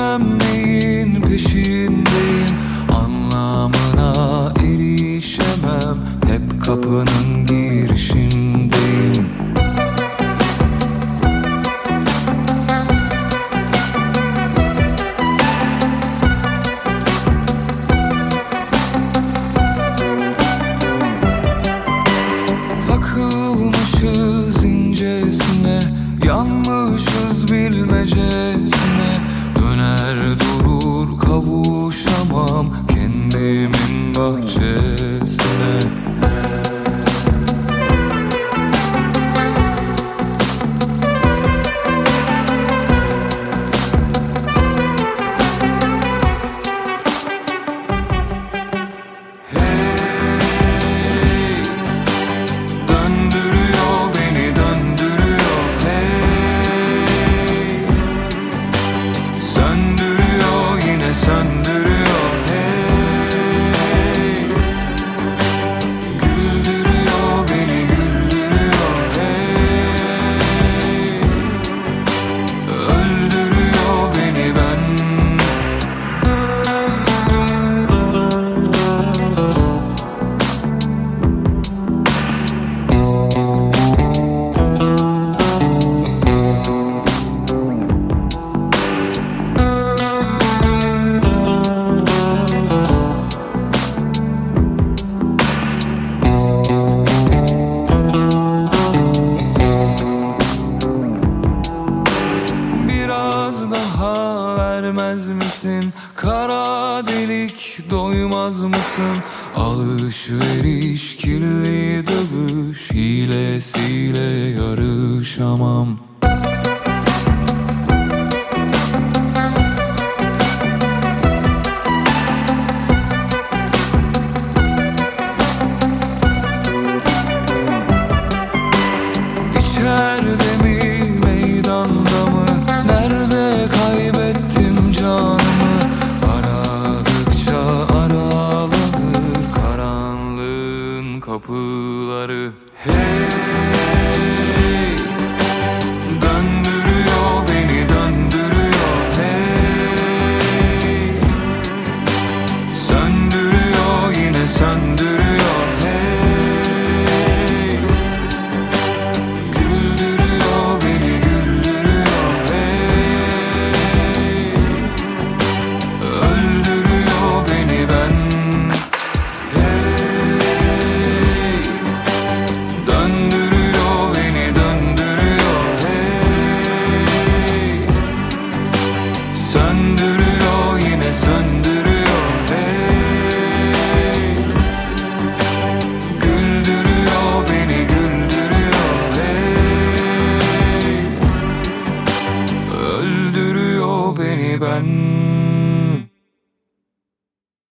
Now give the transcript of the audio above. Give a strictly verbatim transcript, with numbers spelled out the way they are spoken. bilmem neyin peşindeyim, anlamına erişemem, hep kapının girişindeyim. Takılmışız incesine, yanmışız bilmecesine, döner durur kavuşamam kendimin bahçesine. Vermez misin? Kara delik doymaz mısın? Alışveriş, kirli dövüş, hilesiyle yarışamam.